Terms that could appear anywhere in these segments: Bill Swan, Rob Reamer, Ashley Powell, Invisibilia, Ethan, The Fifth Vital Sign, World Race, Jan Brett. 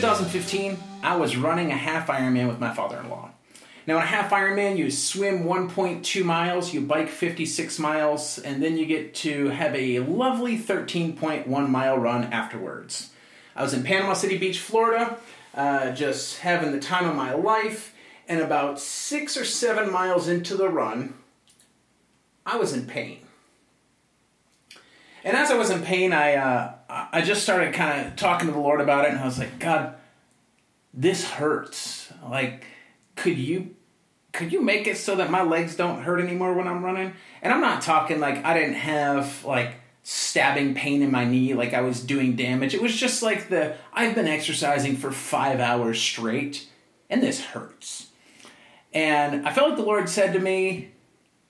2015, I was running a half Ironman with my father-in-law. Now, in a half Ironman, you swim 1.2 miles, you bike 56 miles, and then you get to have a lovely 13.1-mile run afterwards. I was in Panama City Beach, Florida, just having the time of my life, and about 6 or 7 miles into the run, I was in pain. And as I was in pain, I just started kind of talking to the Lord about it, and I was like, God, this hurts. Like, could you make it so that my legs don't hurt anymore when I'm running? And I'm not talking like I didn't have like stabbing pain in my knee, like I was doing damage. It was just like I've been exercising for 5 hours straight, and this hurts. And I felt like the Lord said to me,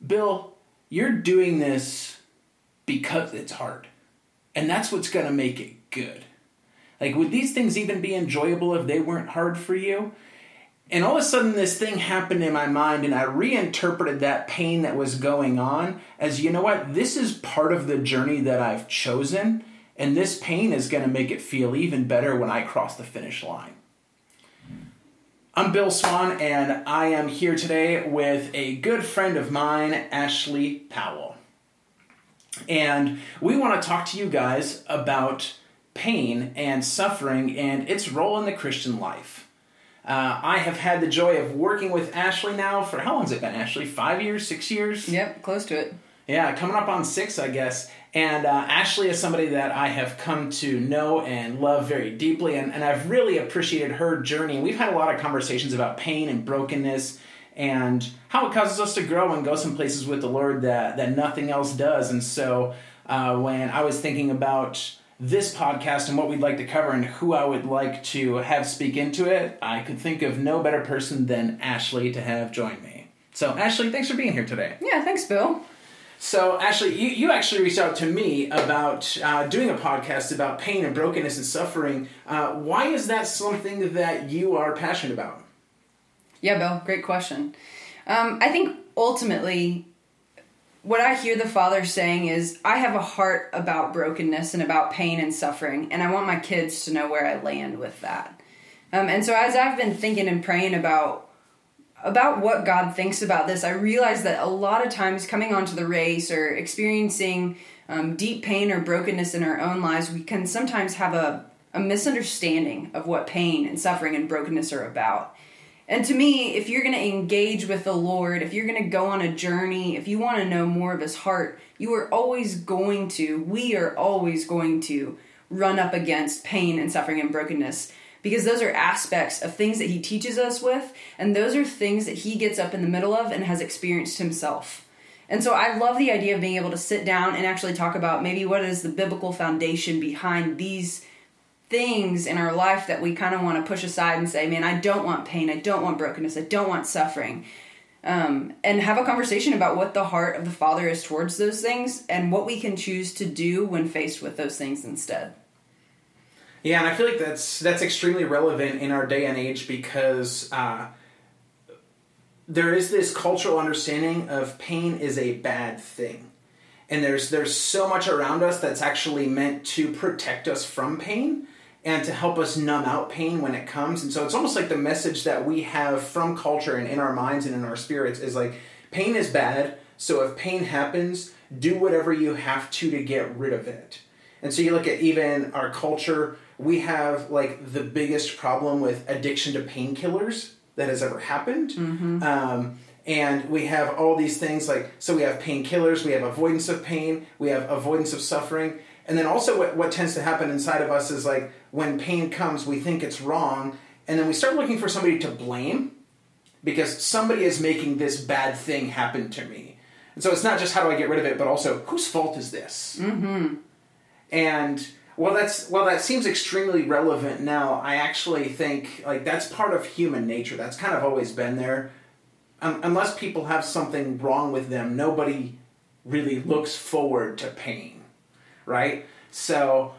Bill, you're doing this because it's hard. And that's what's going to make it good. Like, would these things even be enjoyable if they weren't hard for you? And all of a sudden, this thing happened in my mind, and I reinterpreted that pain that was going on as, you know what, this is part of the journey that I've chosen, and this pain is going to make it feel even better when I cross the finish line. I'm Bill Swan, and I am here today with a good friend of mine, Ashley Powell. And we want to talk to you guys about pain and suffering and its role in the Christian life. I have had the joy of working with Ashley now for, how long has it been, Ashley? 5 years, 6 years? Yep, close to it. Yeah, coming up on 6, I guess. And Ashley is somebody that I have come to know and love very deeply, and I've really appreciated her journey. We've had a lot of conversations about pain and brokenness and how it causes us to grow and go some places with the Lord that nothing else does. And so when I was thinking about this podcast and what we'd like to cover and who I would like to have speak into it, I could think of no better person than Ashley to have join me. So, Ashley, thanks for being here today. Yeah, thanks, Bill. So, Ashley, you actually reached out to me about doing a podcast about pain and brokenness and suffering. Why is that something that you are passionate about? Yeah, Bill, great question. I think ultimately what I hear the Father saying is, I have a heart about brokenness and about pain and suffering, and I want my kids to know where I land with that. And so as I've been thinking and praying about what God thinks about this, I realize that a lot of times coming onto the race or experiencing deep pain or brokenness in our own lives, we can sometimes have a misunderstanding of what pain and suffering and brokenness are about. And to me, if you're going to engage with the Lord, if you're going to go on a journey, if you want to know more of his heart, we are always going to run up against pain and suffering and brokenness, because those are aspects of things that he teaches us with, and those are things that he gets up in the middle of and has experienced himself. And so I love the idea of being able to sit down and actually talk about maybe what is the biblical foundation behind these things in our life that we kind of want to push aside and say, man, I don't want pain. I don't want brokenness. I don't want suffering. And have a conversation about what the heart of the Father is towards those things and what we can choose to do when faced with those things instead. Yeah, and I feel like that's extremely relevant in our day and age, because there is this cultural understanding of pain is a bad thing. And there's so much around us that's actually meant to protect us from pain and to help us numb out pain when it comes. And so it's almost like the message that we have from culture and in our minds and in our spirits is like, pain is bad, so if pain happens, do whatever you have to get rid of it. And so you look at even our culture, we have like the biggest problem with addiction to painkillers that has ever happened. Mm-hmm. And we have all these things like, so we have painkillers, we have avoidance of pain, we have avoidance of suffering. And then also what tends to happen inside of us is like, when pain comes, we think it's wrong. And then we start looking for somebody to blame, because somebody is making this bad thing happen to me. And so it's not just how do I get rid of it, but also whose fault is this? Mm-hmm. And while that seems extremely relevant now, I actually think like that's part of human nature. That's kind of always been there. Unless people have something wrong with them, nobody really looks forward to pain, right? So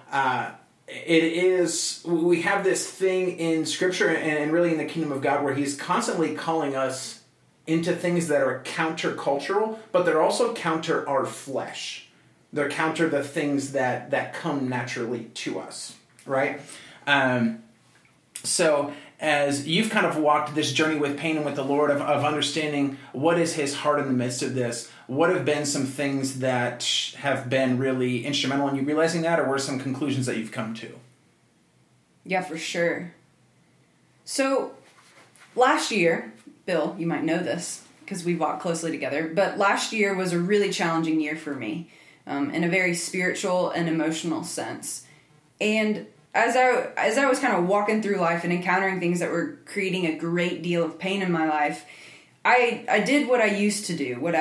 we have this thing in Scripture and really in the kingdom of God where he's constantly calling us into things that are countercultural, but they're also counter our flesh. They're counter the things that come naturally to us, right? So as you've kind of walked this journey with Payne and with the Lord of understanding what is his heart in the midst of this, what have been some things that have been really instrumental in you realizing that, or were some conclusions that you've come to? Yeah, for sure. So last year, Bill, you might know this because we walked closely together, but last year was a really challenging year for me in a very spiritual and emotional sense. And as I was kind of walking through life and encountering things that were creating a great deal of pain in my life, I did what I used to do, what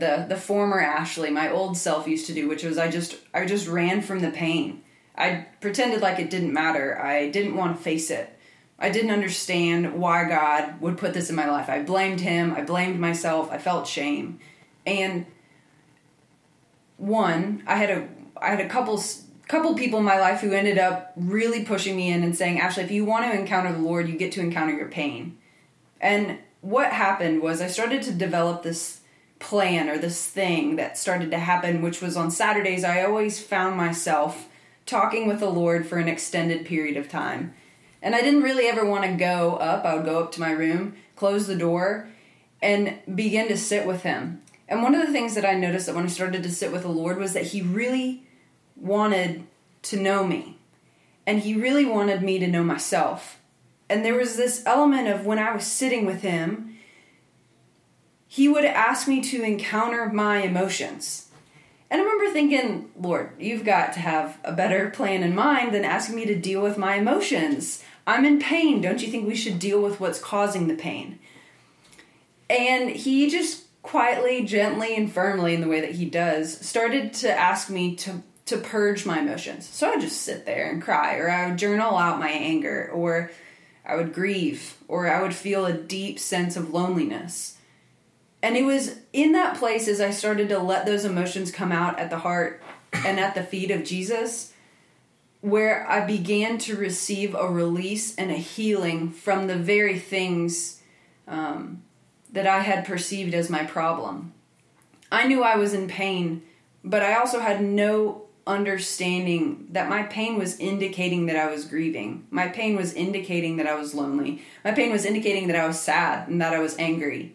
the former Ashley, my old self, used to do, which was I just ran from the pain. I pretended like it didn't matter. I didn't want to face it. I didn't understand why God would put this in my life. I blamed him. I blamed myself. I felt shame. And one, I had a couple people in my life who ended up really pushing me in and saying, Ashley, if you want to encounter the Lord, you get to encounter your pain. And what happened was I started to develop this plan or this thing that started to happen, which was on Saturdays, I always found myself talking with the Lord for an extended period of time. And I didn't really ever want to go up. I would go up to my room, close the door, and begin to sit with him. And one of the things that I noticed that when I started to sit with the Lord was that he really wanted to know me. And he really wanted me to know myself. And there was this element of when I was sitting with him, he would ask me to encounter my emotions. And I remember thinking, Lord, you've got to have a better plan in mind than asking me to deal with my emotions. I'm in pain. Don't you think we should deal with what's causing the pain? And he just quietly, gently, and firmly, in the way that he does, started to ask me to purge my emotions. So I would just sit there and cry, or I would journal out my anger, or I would grieve, or I would feel a deep sense of loneliness. And it was in that place as I started to let those emotions come out at the heart and at the feet of Jesus, where I began to receive a release and a healing from the very things that I had perceived as my problem. I knew I was in pain, but I also had no understanding that my pain was indicating that I was grieving. My pain was indicating that I was lonely. My pain was indicating that I was sad and that I was angry.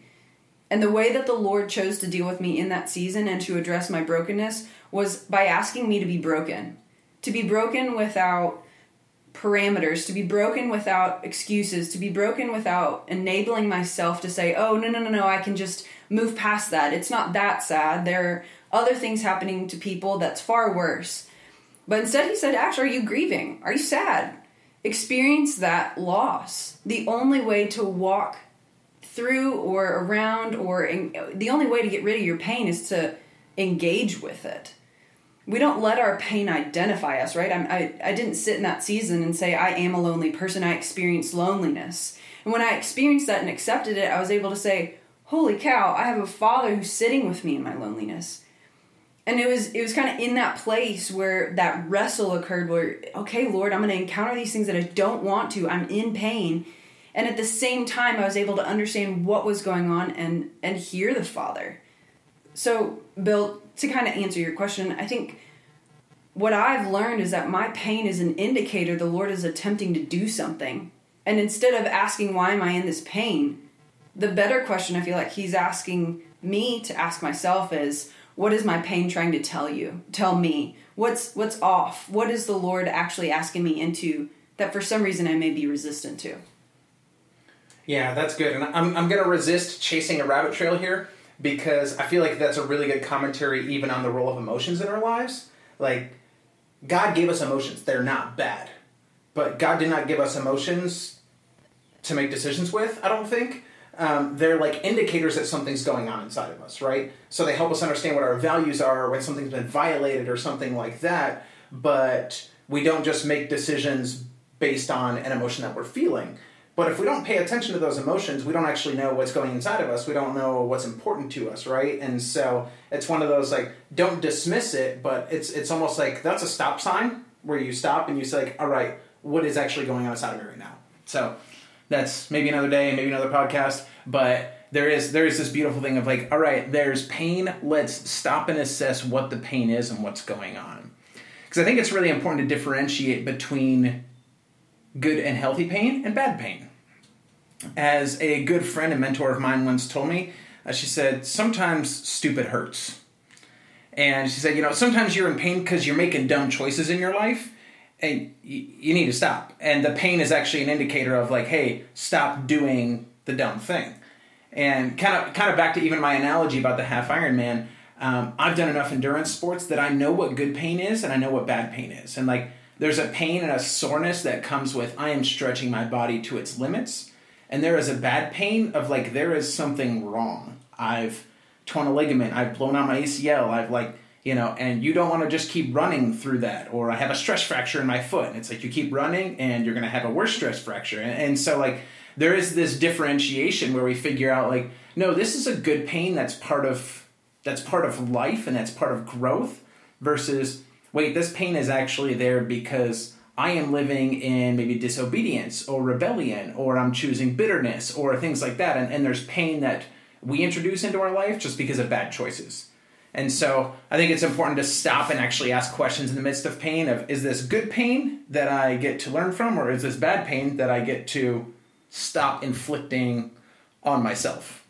And the way that the Lord chose to deal with me in that season and to address my brokenness was by asking me to be broken without parameters, to be broken without excuses, to be broken without enabling myself to say, oh, no, I can just move past that. It's not that sad. There are other things happening to people that's far worse. But instead he said, Ash, are you grieving? Are you sad? Experience that loss. The only way to walk through or around or the only way to get rid of your pain is to engage with it. We don't let our pain identify us, right? I didn't sit in that season and say, I am a lonely person. I experienced loneliness. And when I experienced that and accepted it, I was able to say, holy cow, I have a Father who's sitting with me in my loneliness. And it was kind of in that place where that wrestle occurred where, okay, Lord, I'm going to encounter these things that I don't want to. I'm in pain. And at the same time, I was able to understand what was going on and hear the Father. So, Bill, to kind of answer your question, I think what I've learned is that my pain is an indicator the Lord is attempting to do something. And instead of asking, why am I in this pain? The better question I feel like he's asking me to ask myself is, what is my pain trying to tell me? What's off? What is the Lord actually asking me into that for some reason I may be resistant to? Yeah, that's good. And I'm going to resist chasing a rabbit trail here because I feel like that's a really good commentary even on the role of emotions in our lives. Like, God gave us emotions. They're not bad. But God did not give us emotions to make decisions with, I don't think. They're like indicators that something's going on inside of us, right? So they help us understand what our values are when something's been violated or something like that. But we don't just make decisions based on an emotion that we're feeling. But if we don't pay attention to those emotions, we don't actually know what's going inside of us. We don't know what's important to us, right? And so it's one of those, like, don't dismiss it, but it's almost like that's a stop sign where you stop and you say, like, all right, what is actually going on inside of me right now? So that's maybe another day, maybe another podcast, but there is this beautiful thing of, like, all right, there's pain. Let's stop and assess what the pain is and what's going on. Because I think it's really important to differentiate between good and healthy pain and bad pain. As a good friend and mentor of mine once told me, she said, sometimes stupid hurts. And she said, you know, sometimes you're in pain because you're making dumb choices in your life, and you need to stop. And the pain is actually an indicator of like, hey, stop doing the dumb thing. And kind of back to even my analogy about the half Ironman, I've done enough endurance sports that I know what good pain is and I know what bad pain is. And like, there's a pain and a soreness that comes with, I am stretching my body to its limits. And there is a bad pain of like, there is something wrong. I've torn a ligament. I've blown out my ACL. I've like, you know, and you don't want to just keep running through that. Or I have a stress fracture in my foot. And it's like, you keep running and you're going to have a worse stress fracture. And so like, there is this differentiation where we figure out like, no, this is a good pain that's part of life and that's part of growth versus, wait, this pain is actually there because I am living in maybe disobedience or rebellion, or I'm choosing bitterness or things like that. And there's pain that we introduce into our life just because of bad choices. And so I think it's important to stop and actually ask questions in the midst of pain of, is this good pain that I get to learn from, or is this bad pain that I get to stop inflicting on myself,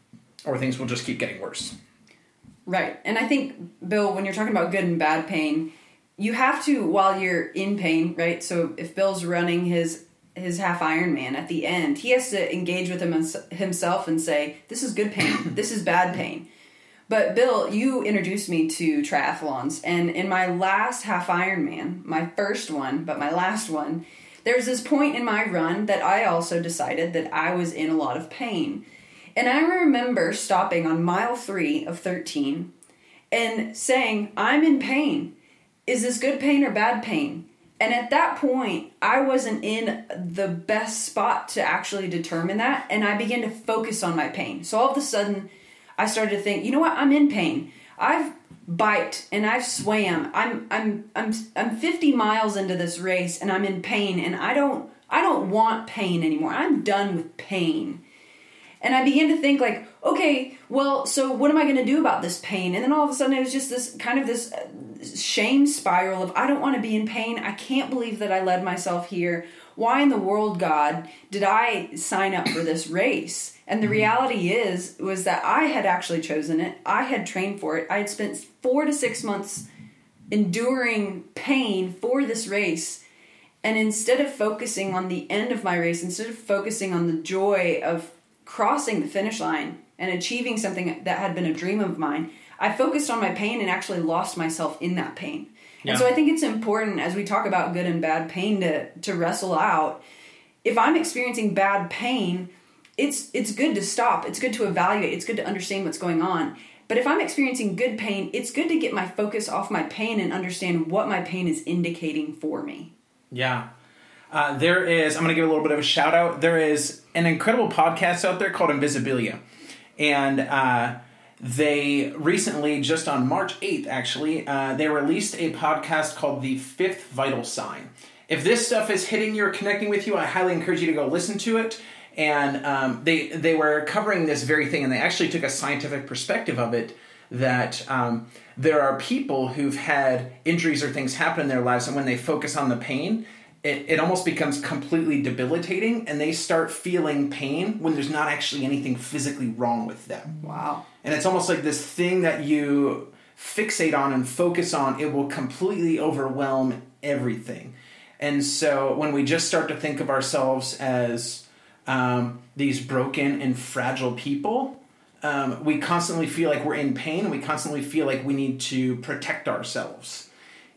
or things will just keep getting worse? Right. And I think, Bill, when you're talking about good and bad pain, you have to, while you're in pain, right? So if Bill's running his half Ironman at the end, he has to engage with himself and say, this is good pain, this is bad pain. But Bill, you introduced me to triathlons, and in my last half Ironman, my first one, but my last one, there's this point in my run that I also decided that I was in a lot of pain. And I remember stopping on mile 3 of 13 and saying, I'm in pain. Is this good pain or bad pain? And at that point, I wasn't in the best spot to actually determine that. And I began to focus on my pain. So all of a sudden, I started to think, you know what? I'm in pain. I've biked and I've swam. I'm 50 miles into this race and I'm in pain. And I don't want pain anymore. I'm done with pain. And I began to think like, okay, well, so what am I going to do about this pain? And then all of a sudden it was just this kind of this shame spiral of, I don't want to be in pain. I can't believe that I led myself here. Why in the world, God, did I sign up for this race? And the reality was that I had actually chosen it. I had trained for it. I had spent 4 to 6 months enduring pain for this race. And instead of focusing on the end of my race, instead of focusing on the joy of crossing the finish line and achieving something that had been a dream of mine, I focused on my pain and actually lost myself in that pain. Yeah. And so I think it's important as we talk about good and bad pain to wrestle out. If I'm experiencing bad pain, it's good to stop. It's good to evaluate. It's good to understand what's going on. But if I'm experiencing good pain, it's good to get my focus off my pain and understand what my pain is indicating for me. Yeah. I'm going to give a little bit of a shout out. There is an incredible podcast out there called Invisibilia. And they recently, just on March 8th, actually, they released a podcast called The Fifth Vital Sign. If this stuff is hitting you or connecting with you, I highly encourage you to go listen to it. And they were covering this very thing, and they actually took a scientific perspective of it, that there are people who've had injuries or things happen in their lives, and when they focus on the pain, it almost becomes completely debilitating, and they start feeling pain when there's not actually anything physically wrong with them. Wow. And it's almost like this thing that you fixate on and focus on, it will completely overwhelm everything. And so when we just start to think of ourselves as these broken and fragile people, we constantly feel like we're in pain, and we constantly feel like we need to protect ourselves.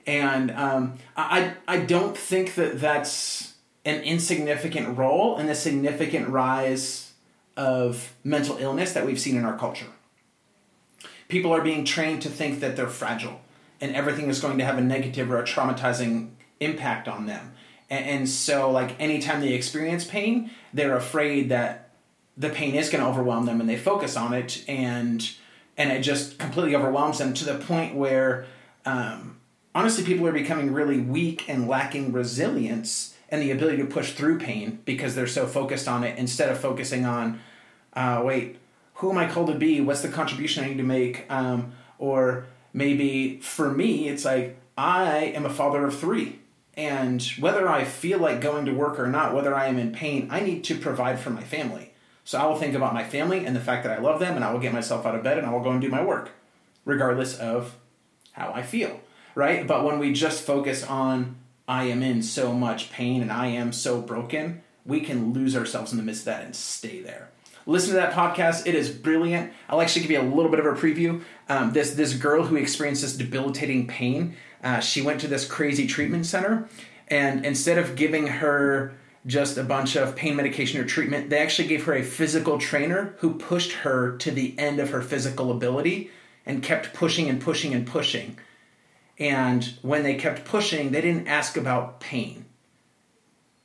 And I don't think that that's an insignificant role in the significant rise of mental illness that we've seen in our culture. People are being trained to think that they're fragile and everything is going to have a negative or a traumatizing impact on them. And so like anytime they experience pain, they're afraid that the pain is going to overwhelm them, and they focus on it and it just completely overwhelms them to the point where honestly, people are becoming really weak and lacking resilience and the ability to push through pain because they're so focused on it instead of focusing on, wait, who am I called to be? What's the contribution I need to make? Or maybe for me, it's like, I am a father of 3. And whether I feel like going to work or not, whether I am in pain, I need to provide for my family. So I will think about my family and the fact that I love them, and I will get myself out of bed and I will go and do my work, regardless of how I feel, right? But when we just focus on, I am in so much pain and I am so broken, we can lose ourselves in the midst of that and stay there. Listen to that podcast. It is brilliant. I'll actually give you a little bit of a preview. This girl who experienced this debilitating pain, she went to this crazy treatment center, and instead of giving her just a bunch of pain medication or treatment, they actually gave her a physical trainer who pushed her to the end of her physical ability and kept pushing and pushing and pushing. And when they kept pushing, they didn't ask about pain.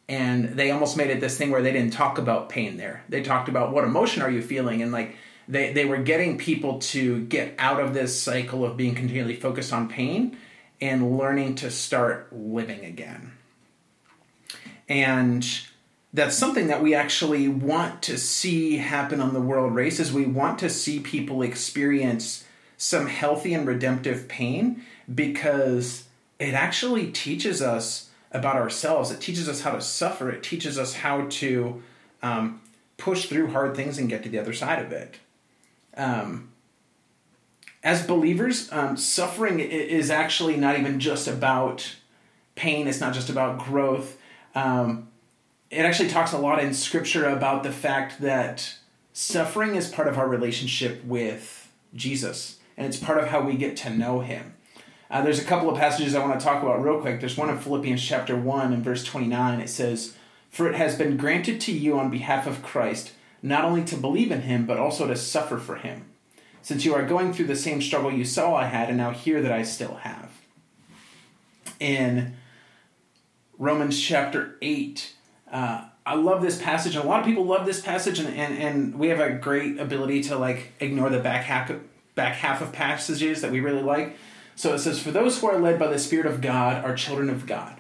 And they almost made it this thing where they didn't talk about pain there. They talked about, what emotion are you feeling? And like they were getting people to get out of this cycle of being continually focused on pain and learning to start living again. And that's something that we actually want to see happen on the World Race, is we want to see people experience some healthy and redemptive pain, because it actually teaches us about ourselves. It teaches us how to suffer. It teaches us how to push through hard things and get to the other side of it. As believers, suffering is actually not even just about pain. It's not just about growth. It actually talks a lot in Scripture about the fact that suffering is part of our relationship with Jesus, and it's part of how we get to know him. There's a couple of passages I want to talk about real quick. There's one in Philippians chapter 1 and verse 29. It says, "For it has been granted to you on behalf of Christ, not only to believe in him, but also to suffer for him, since you are going through the same struggle you saw I had and now hear that I still have." In Romans chapter 8, I love this passage. And a lot of people love this passage, and we have a great ability to like ignore the back half of passages that we really like. So it says, "For those who are led by the Spirit of God are children of God.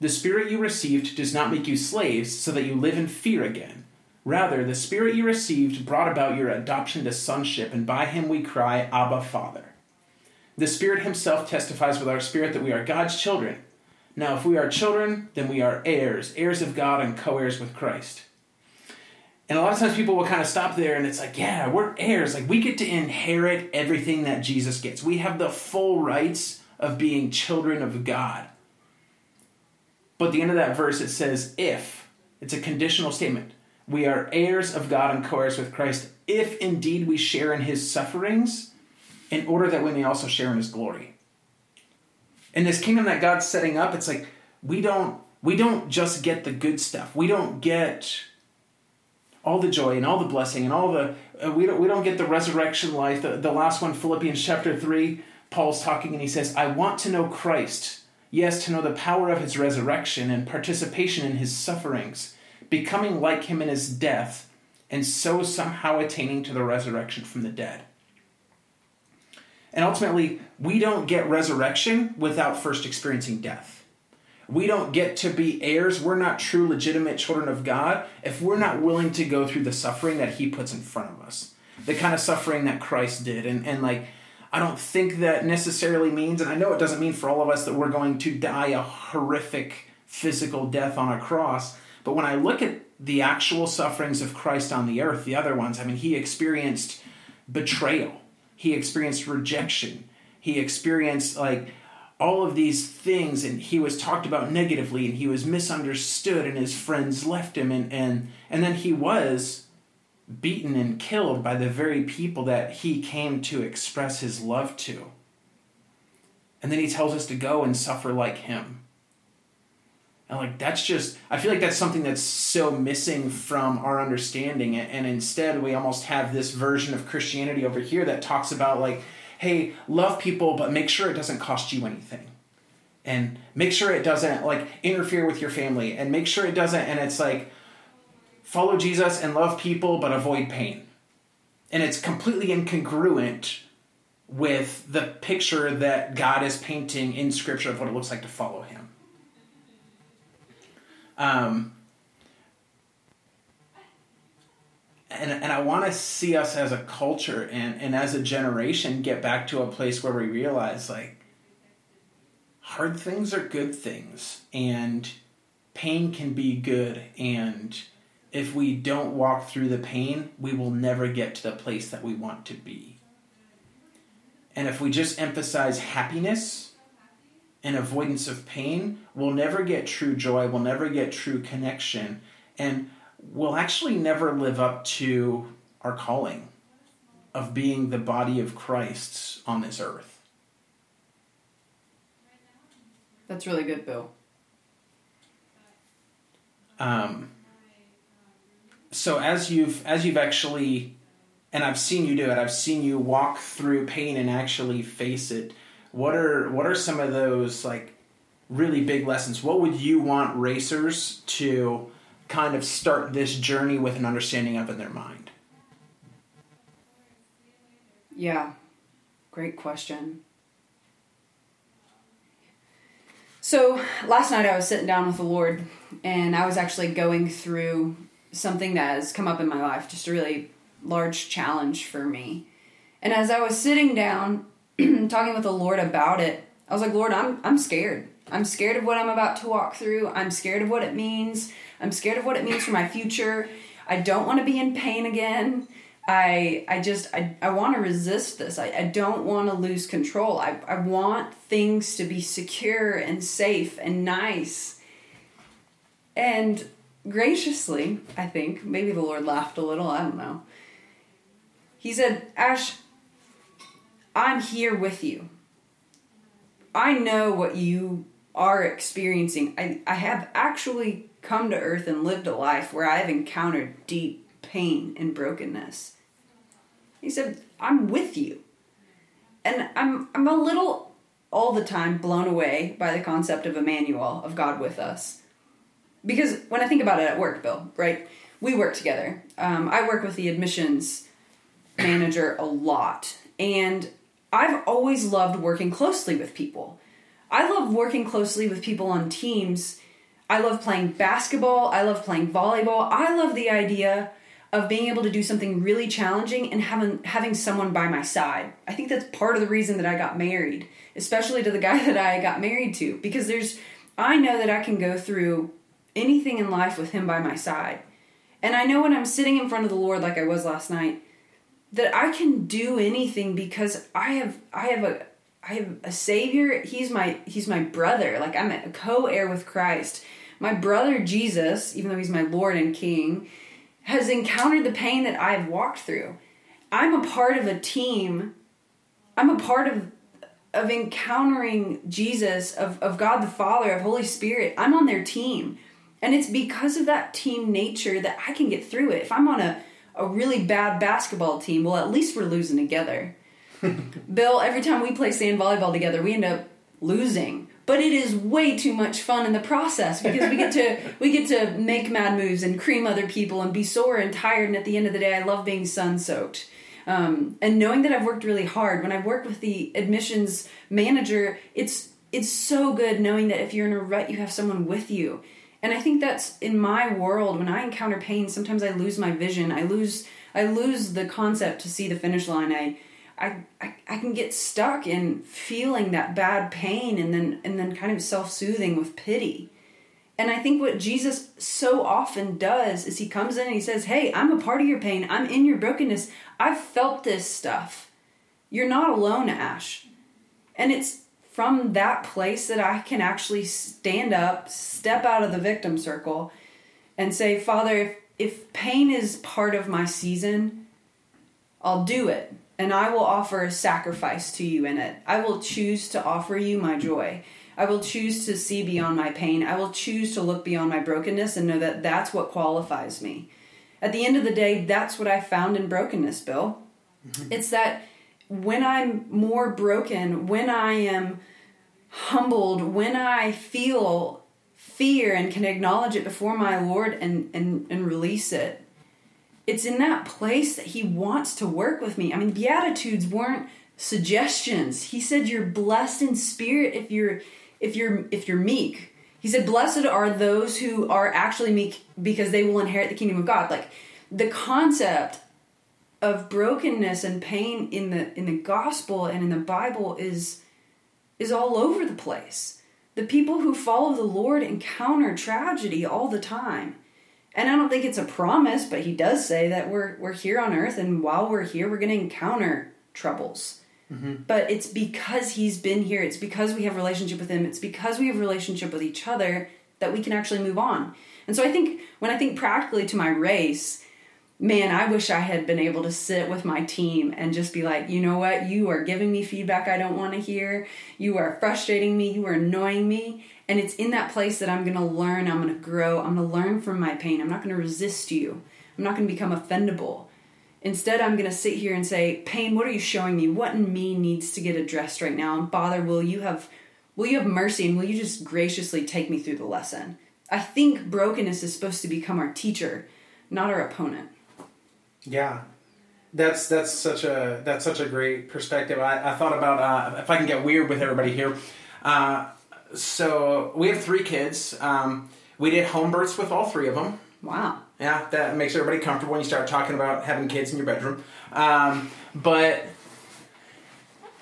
The Spirit you received does not make you slaves so that you live in fear again. Rather, the Spirit you received brought about your adoption to sonship, and by him we cry, Abba, Father. The Spirit himself testifies with our spirit that we are God's children. Now, if we are children, then we are heirs, heirs of God and co-heirs with Christ." And a lot of times people will kind of stop there, and it's like, yeah, we're heirs. Like, we get to inherit everything that Jesus gets. We have the full rights of being children of God. But at the end of that verse, it says, if. It's a conditional statement. We are heirs of God and co-heirs with Christ, if indeed we share in his sufferings, in order that we may also share in his glory. In this kingdom that God's setting up, it's like, we don't just get the good stuff. We don't get all the joy and all the blessing and all the, we don't get the resurrection life. The last one, Philippians chapter 3, Paul's talking and he says, "I want to know Christ. Yes, to know the power of his resurrection and participation in his sufferings, becoming like him in his death, and so somehow attaining to the resurrection from the dead." And ultimately, we don't get resurrection without first experiencing death. We don't get to be heirs. We're not true, legitimate children of God if we're not willing to go through the suffering that he puts in front of us, the kind of suffering that Christ did. And like, I don't think that necessarily means, and I know it doesn't mean for all of us that we're going to die a horrific physical death on a cross. But when I look at the actual sufferings of Christ on the earth, the other ones, I mean, he experienced betrayal. He experienced rejection. He experienced like all of these things, and he was talked about negatively, and he was misunderstood, and his friends left him, and then he was beaten and killed by the very people that he came to express his love to. And then he tells us to go and suffer like him. And like, that's just, I feel like that's something that's so missing from our understanding, and instead we almost have this version of Christianity over here that talks about like, hey, love people, but make sure it doesn't cost you anything. And make sure it doesn't, like, interfere with your family. And make sure it doesn't, and it's like, follow Jesus and love people, but avoid pain. And it's completely incongruent with the picture that God is painting in Scripture of what it looks like to follow him. And I want to see us as a culture and as a generation get back to a place where we realize, like, hard things are good things, and pain can be good, and if we don't walk through the pain, we will never get to the place that we want to be. And if we just emphasize happiness and avoidance of pain, we'll never get true joy, we'll never get true connection, and we'll actually never live up to our calling of being the body of Christ on this earth. That's really good, Bill. So as you've actually, and I've seen you do it, I've seen you walk through pain and actually face it. What are some of those like really big lessons? What would you want racers to kind of start this journey with an understanding of in their mind? Yeah, great question. So last night I was sitting down with the Lord, and I was actually going through something that has come up in my life, just a really large challenge for me. And as I was sitting down, talking with the Lord about it, I was like, Lord, I'm scared. I'm scared of what I'm about to walk through. I'm scared of what it means. I'm scared of what it means for my future. I don't want to be in pain again. I want to resist this. I don't want to lose control. I want things to be secure and safe and nice. And graciously, I think, maybe the Lord laughed a little, I don't know. He said, Ash, I'm here with you. I know what you are experiencing. I have actually come to earth and lived a life where I have encountered deep pain and brokenness. He said, I'm with you. And I'm a little, all the time, blown away by the concept of Emmanuel, of God with us. Because when I think about it at work, Bill, right? We work together. I work with the admissions manager a lot. And I've always loved working closely with people. I love working closely with people on teams. I love playing basketball. I love playing volleyball. I love the idea of being able to do something really challenging and having someone by my side. I think that's part of the reason that I got married, especially to the guy that I got married to, because I know that I can go through anything in life with him by my side. And I know when I'm sitting in front of the Lord like I was last night, that I can do anything because I have a Savior. He's my brother. Like, I'm a co-heir with Christ. My brother Jesus, even though he's my Lord and King, has encountered the pain that I've walked through. I'm a part of a team. I'm a part of encountering Jesus, of God the Father, of Holy Spirit. I'm on their team. And it's because of that team nature that I can get through it. If I'm on a really bad basketball team, well, at least we're losing together. Bill, every time we play sand volleyball together, we end up losing. But it is way too much fun in the process because we get to make mad moves and cream other people and be sore and tired. And at the end of the day, I love being sun-soaked. And knowing that I've worked really hard, when I've worked with the admissions manager, it's so good knowing that if you're in a rut, you have someone with you. And I think that's in my world. When I encounter pain, sometimes I lose my vision. I lose the concept to see the finish line. I can get stuck in feeling that bad pain and then kind of self-soothing with pity. And I think what Jesus so often does is he comes in and he says, hey, I'm a part of your pain. I'm in your brokenness. I've felt this stuff. You're not alone, Ash. And it's from that place that I can actually stand up, step out of the victim circle, and say, Father, if pain is part of my season, I'll do it. And I will offer a sacrifice to you in it. I will choose to offer you my joy. I will choose to see beyond my pain. I will choose to look beyond my brokenness and know that that's what qualifies me. At the end of the day, that's what I found in brokenness, Bill. Mm-hmm. It's that when I'm more broken, when I am humbled, when I feel fear and can acknowledge it before my Lord and release it, it's in that place that he wants to work with me. I mean, Beatitudes weren't suggestions. He said, you're blessed in spirit if you're meek. He said, blessed are those who are actually meek because they will inherit the kingdom of God. Like, the concept of brokenness and pain in the gospel and in the Bible is is all over the place. The people who follow the Lord encounter tragedy all the time. And I don't think it's a promise, but he does say that we're here on earth, and while we're here, we're going to encounter troubles. Mm-hmm. But it's because he's been here. It's because we have a relationship with him. It's because we have a relationship with each other that we can actually move on. And so I think, when I think practically to my race, man, I wish I had been able to sit with my team and just be like, you know what? You are giving me feedback I don't want to hear. You are frustrating me. You are annoying me. And it's in that place that I'm going to learn. I'm going to grow. I'm going to learn from my pain. I'm not going to resist you. I'm not going to become offendable. Instead, I'm going to sit here and say, pain, what are you showing me? What in me needs to get addressed right now? And Father, will you have mercy, and will you just graciously take me through the lesson? I think brokenness is supposed to become our teacher, not our opponent. Yeah, that's such a great perspective. I thought about if I can get weird with everybody here. So we have 3 kids. We did home births with all 3 of them. Wow. Yeah, that makes everybody comfortable when you start talking about having kids in your bedroom. But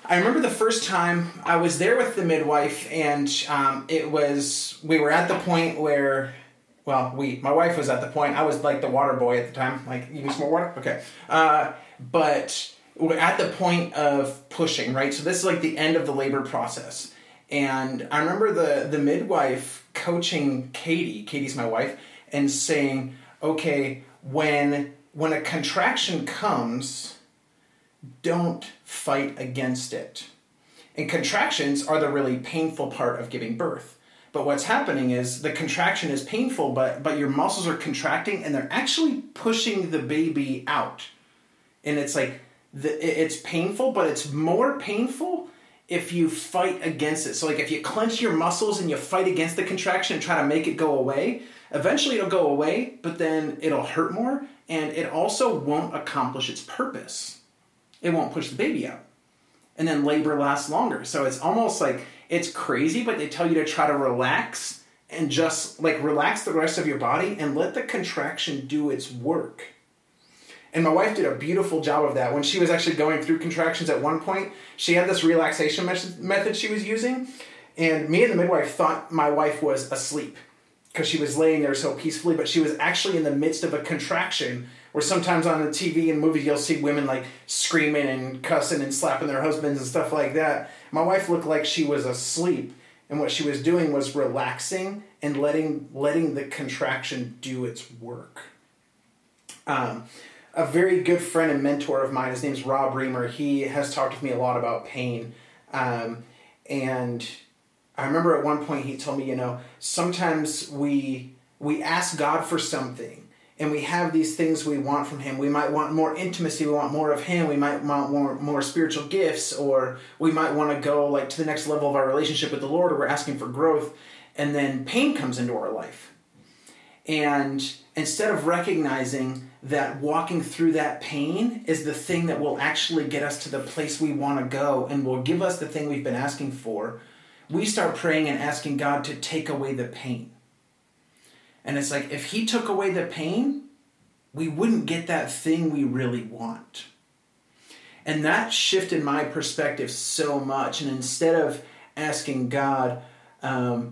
I remember the first time I was there with the midwife, and we were at the point where, my wife was at the point. I was like the water boy at the time. Like, you need some more water? Okay. But we're at the point of pushing, right? So this is like the end of the labor process. And I remember the midwife coaching Katie. Katie's my wife. And saying, okay, when a contraction comes, don't fight against it. And contractions are the really painful part of giving birth. But what's happening is the contraction is painful, but your muscles are contracting, and they're actually pushing the baby out. And it's like, it's painful, but it's more painful if you fight against it. So like if you clench your muscles and you fight against the contraction and try to make it go away, eventually it'll go away, but then it'll hurt more, and it also won't accomplish its purpose. It won't push the baby out. And then labor lasts longer. So it's almost like, it's crazy, but they tell you to try to relax and just like relax the rest of your body and let the contraction do its work. And my wife did a beautiful job of that. When she was actually going through contractions at one point, she had this relaxation method she was using. And me and the midwife thought my wife was asleep because she was laying there so peacefully, but she was actually in the midst of a contraction where sometimes on the TV and movies, you'll see women like screaming and cussing and slapping their husbands and stuff like that. My wife looked like she was asleep. And what she was doing was relaxing and letting the contraction do its work. A very good friend and mentor of mine, his name's Rob Reamer. He has talked with me a lot about pain. And I remember at one point he told me, sometimes we ask God for something, and we have these things we want from him. We might want more intimacy. We want more of him. We might want more spiritual gifts, or we might want to go like to the next level of our relationship with the Lord, or we're asking for growth. And then pain comes into our life. And instead of recognizing that walking through that pain is the thing that will actually get us to the place we want to go and will give us the thing we've been asking for, we start praying and asking God to take away the pain. And it's like, if he took away the pain, we wouldn't get that thing we really want. And that shifted my perspective so much. And instead of asking God, God,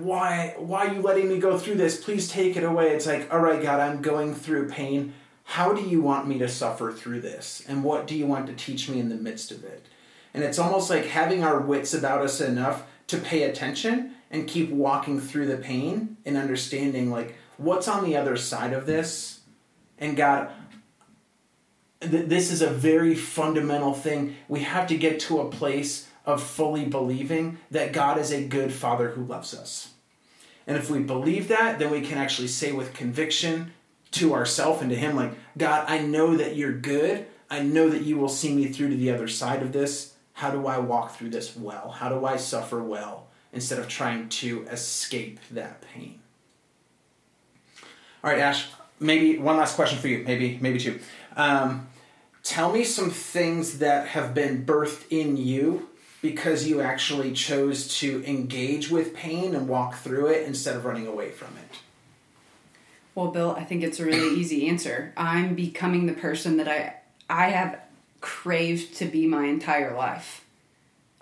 why are you letting me go through this? Please take it away. It's like, all right, God, I'm going through pain. How do you want me to suffer through this? And what do you want to teach me in the midst of it? And it's almost like having our wits about us enough to pay attention and keep walking through the pain and understanding, like, what's on the other side of this? And God, this is a very fundamental thing. We have to get to a place of fully believing that God is a good Father who loves us. And if we believe that, then we can actually say with conviction to ourselves and to him, like, God, I know that you're good. I know that you will see me through to the other side of this. How do I walk through this well? How do I suffer well instead of trying to escape that pain? All right, Ash, maybe one last question for you, maybe 2. Tell me some things that have been birthed in you because you actually chose to engage with pain and walk through it instead of running away from it. Well, Bill, I think it's a really easy answer. I'm becoming the person that I have craved to be my entire life.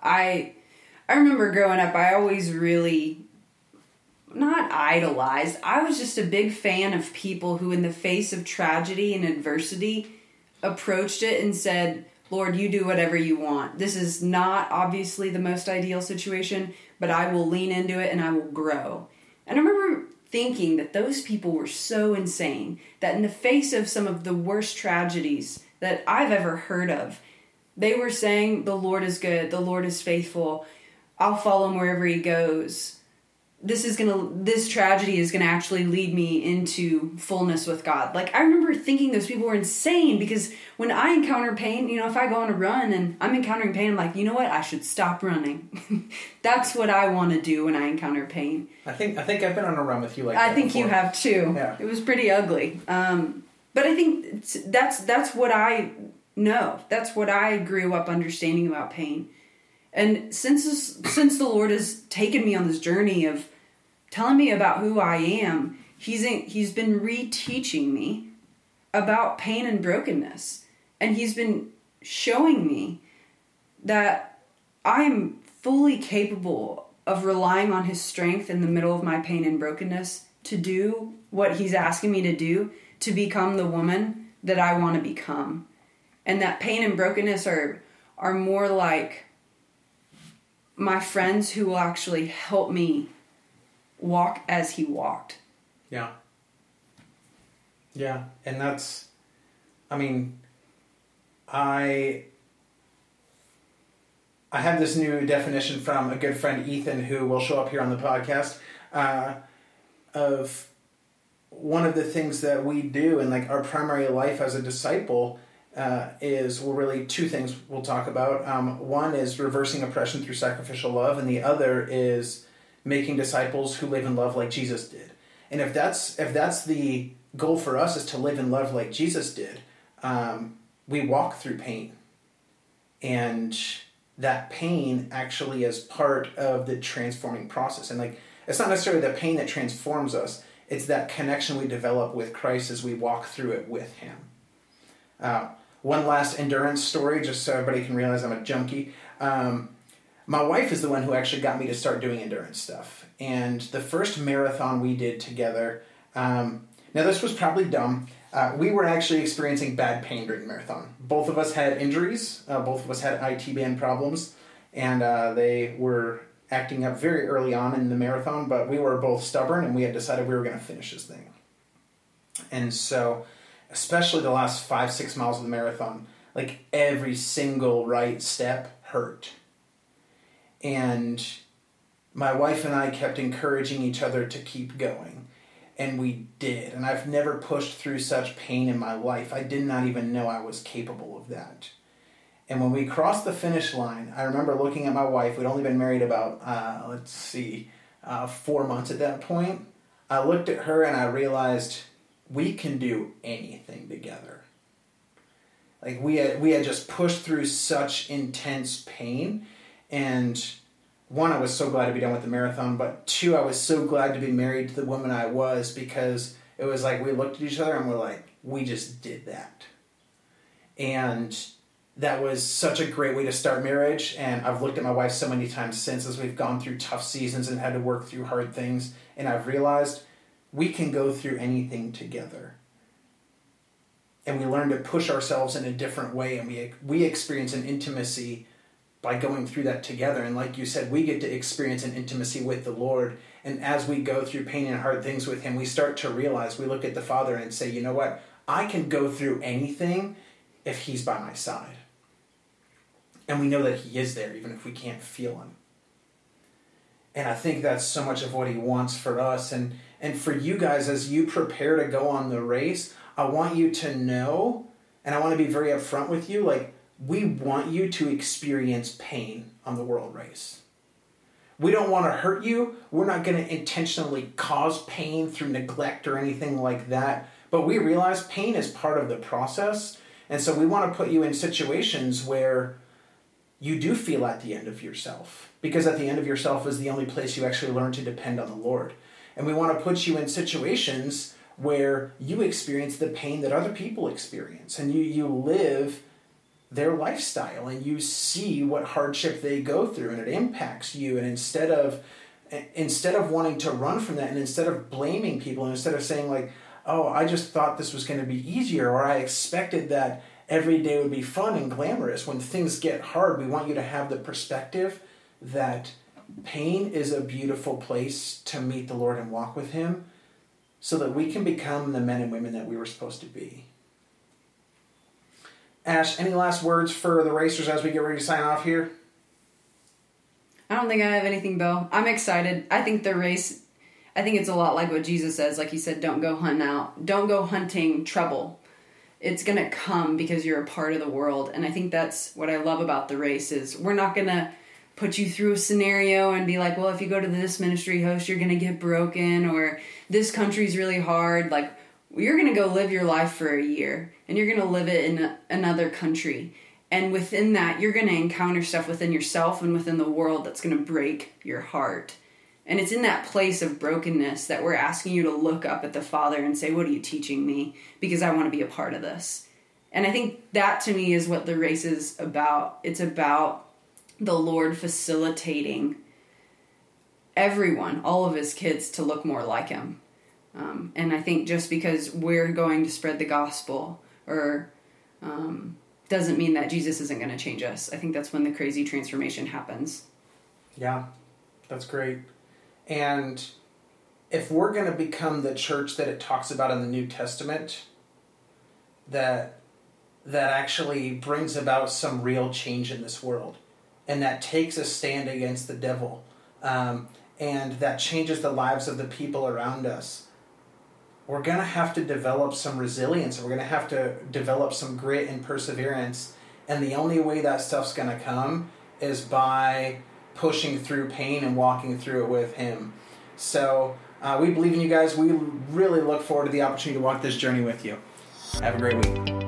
I I remember growing up, I always really, not idolized, I was just a big fan of people who, in the face of tragedy and adversity, approached it and said, Lord, you do whatever you want. This is not obviously the most ideal situation, but I will lean into it and I will grow. And I remember thinking that those people were so insane that in the face of some of the worst tragedies that I've ever heard of, they were saying, the Lord is good, the Lord is faithful, I'll follow him wherever he goes. This tragedy is gonna actually lead me into fullness with God. Like, I remember thinking those people were insane, because when I encounter pain, you know, if I go on a run and I'm encountering pain, I'm like, you know what? I should stop running. That's what I want to do when I encounter pain. I think I've been on a run with you like that. I think before. You have too. Yeah. It was pretty ugly. But I think that's what I know. That's what I grew up understanding about pain. And since the Lord has taken me on this journey of telling me about who I am, he's been reteaching me about pain and brokenness. And he's been showing me that I'm fully capable of relying on his strength in the middle of my pain and brokenness to do what he's asking me to do, to become the woman that I want to become. And that pain and brokenness are more like my friends who will actually help me walk as he walked. Yeah. Yeah. And that's, I mean, I have this new definition from a good friend, Ethan, who will show up here on the podcast, of one of the things that we do in like our primary life as a disciple two things we'll talk about. One is reversing oppression through sacrificial love, and the other is making disciples who live in love like Jesus did. And if that's the goal for us, is to live in love like Jesus did, we walk through pain. And that pain actually is part of the transforming process. And like, it's not necessarily the pain that transforms us, it's that connection we develop with Christ as we walk through it with him. One last endurance story, just so everybody can realize I'm a junkie. My wife is the one who actually got me to start doing endurance stuff. And the first marathon we did together, now this was probably dumb. We were actually experiencing bad pain during the marathon. Both of us had injuries. Both of us had IT band problems. And they were acting up very early on in the marathon. But we were both stubborn, and we had decided we were going to finish this thing. And so, especially the last 5-6 miles of the marathon, like every single right step hurt. And my wife and I kept encouraging each other to keep going. And we did. And I've never pushed through such pain in my life. I did not even know I was capable of that. And when we crossed the finish line, I remember looking at my wife. We'd only been married about, 4 months at that point. I looked at her and I realized, we can do anything together. Like, we had just pushed through such intense pain. And one, I was so glad to be done with the marathon. But two, I was so glad to be married to the woman I was, because it was like we looked at each other and we're like, we just did that. And that was such a great way to start marriage. And I've looked at my wife so many times since, as we've gone through tough seasons and had to work through hard things. And I've realized, we can go through anything together. And we learn to push ourselves in a different way. And we experience an intimacy by going through that together. And like you said, we get to experience an intimacy with the Lord. And as we go through pain and hard things with him, we start to realize, we look at the Father and say, you know what? I can go through anything if he's by my side. And we know that he is there, even if we can't feel him. And I think that's so much of what he wants for us. And for you guys, as you prepare to go on the race, I want you to know, and I want to be very upfront with you, like, we want you to experience pain on the World Race. We don't want to hurt you. We're not going to intentionally cause pain through neglect or anything like that. But we realize pain is part of the process. And so we want to put you in situations where you do feel at the end of yourself. Because at the end of yourself is the only place you actually learn to depend on the Lord. And we want to put you in situations where you experience the pain that other people experience. And you live their lifestyle, and you see what hardship they go through, and it impacts you. And instead of wanting to run from that, and instead of blaming people, and instead of saying like, oh, I just thought this was going to be easier, or I expected that every day would be fun and glamorous. When things get hard, we want you to have the perspective that pain is a beautiful place to meet the Lord and walk with him, so that we can become the men and women that we were supposed to be. Ash, any last words for the racers as we get ready to sign off here? I don't think I have anything, Bill. I'm excited. I think it's a lot like what Jesus says. Like he said, don't go hunting trouble. It's going to come because you're a part of the world. And I think that's what I love about the race is we're not going to put you through a scenario and be like, well, if you go to this ministry host, you're going to get broken, or this country's really hard. Like, you're going to go live your life for a year, and you're going to live it in another country. And within that, you're going to encounter stuff within yourself and within the world that's going to break your heart. And it's in that place of brokenness that we're asking you to look up at the Father and say, what are you teaching me? Because I want to be a part of this. And I think that, to me, is what the race is about. It's about the Lord facilitating everyone, all of his kids, to look more like him. And I think just because we're going to spread the gospel doesn't mean that Jesus isn't going to change us. I think that's when the crazy transformation happens. Yeah, that's great. And if we're going to become the church that it talks about in the New Testament, that actually brings about some real change in this world, and that takes a stand against the devil, and that changes the lives of the people around us, we're going to have to develop some resilience. We're going to have to develop some grit and perseverance. And the only way that stuff's going to come is by pushing through pain and walking through it with him. So we believe in you guys. We really look forward to the opportunity to walk this journey with you. Have a great week.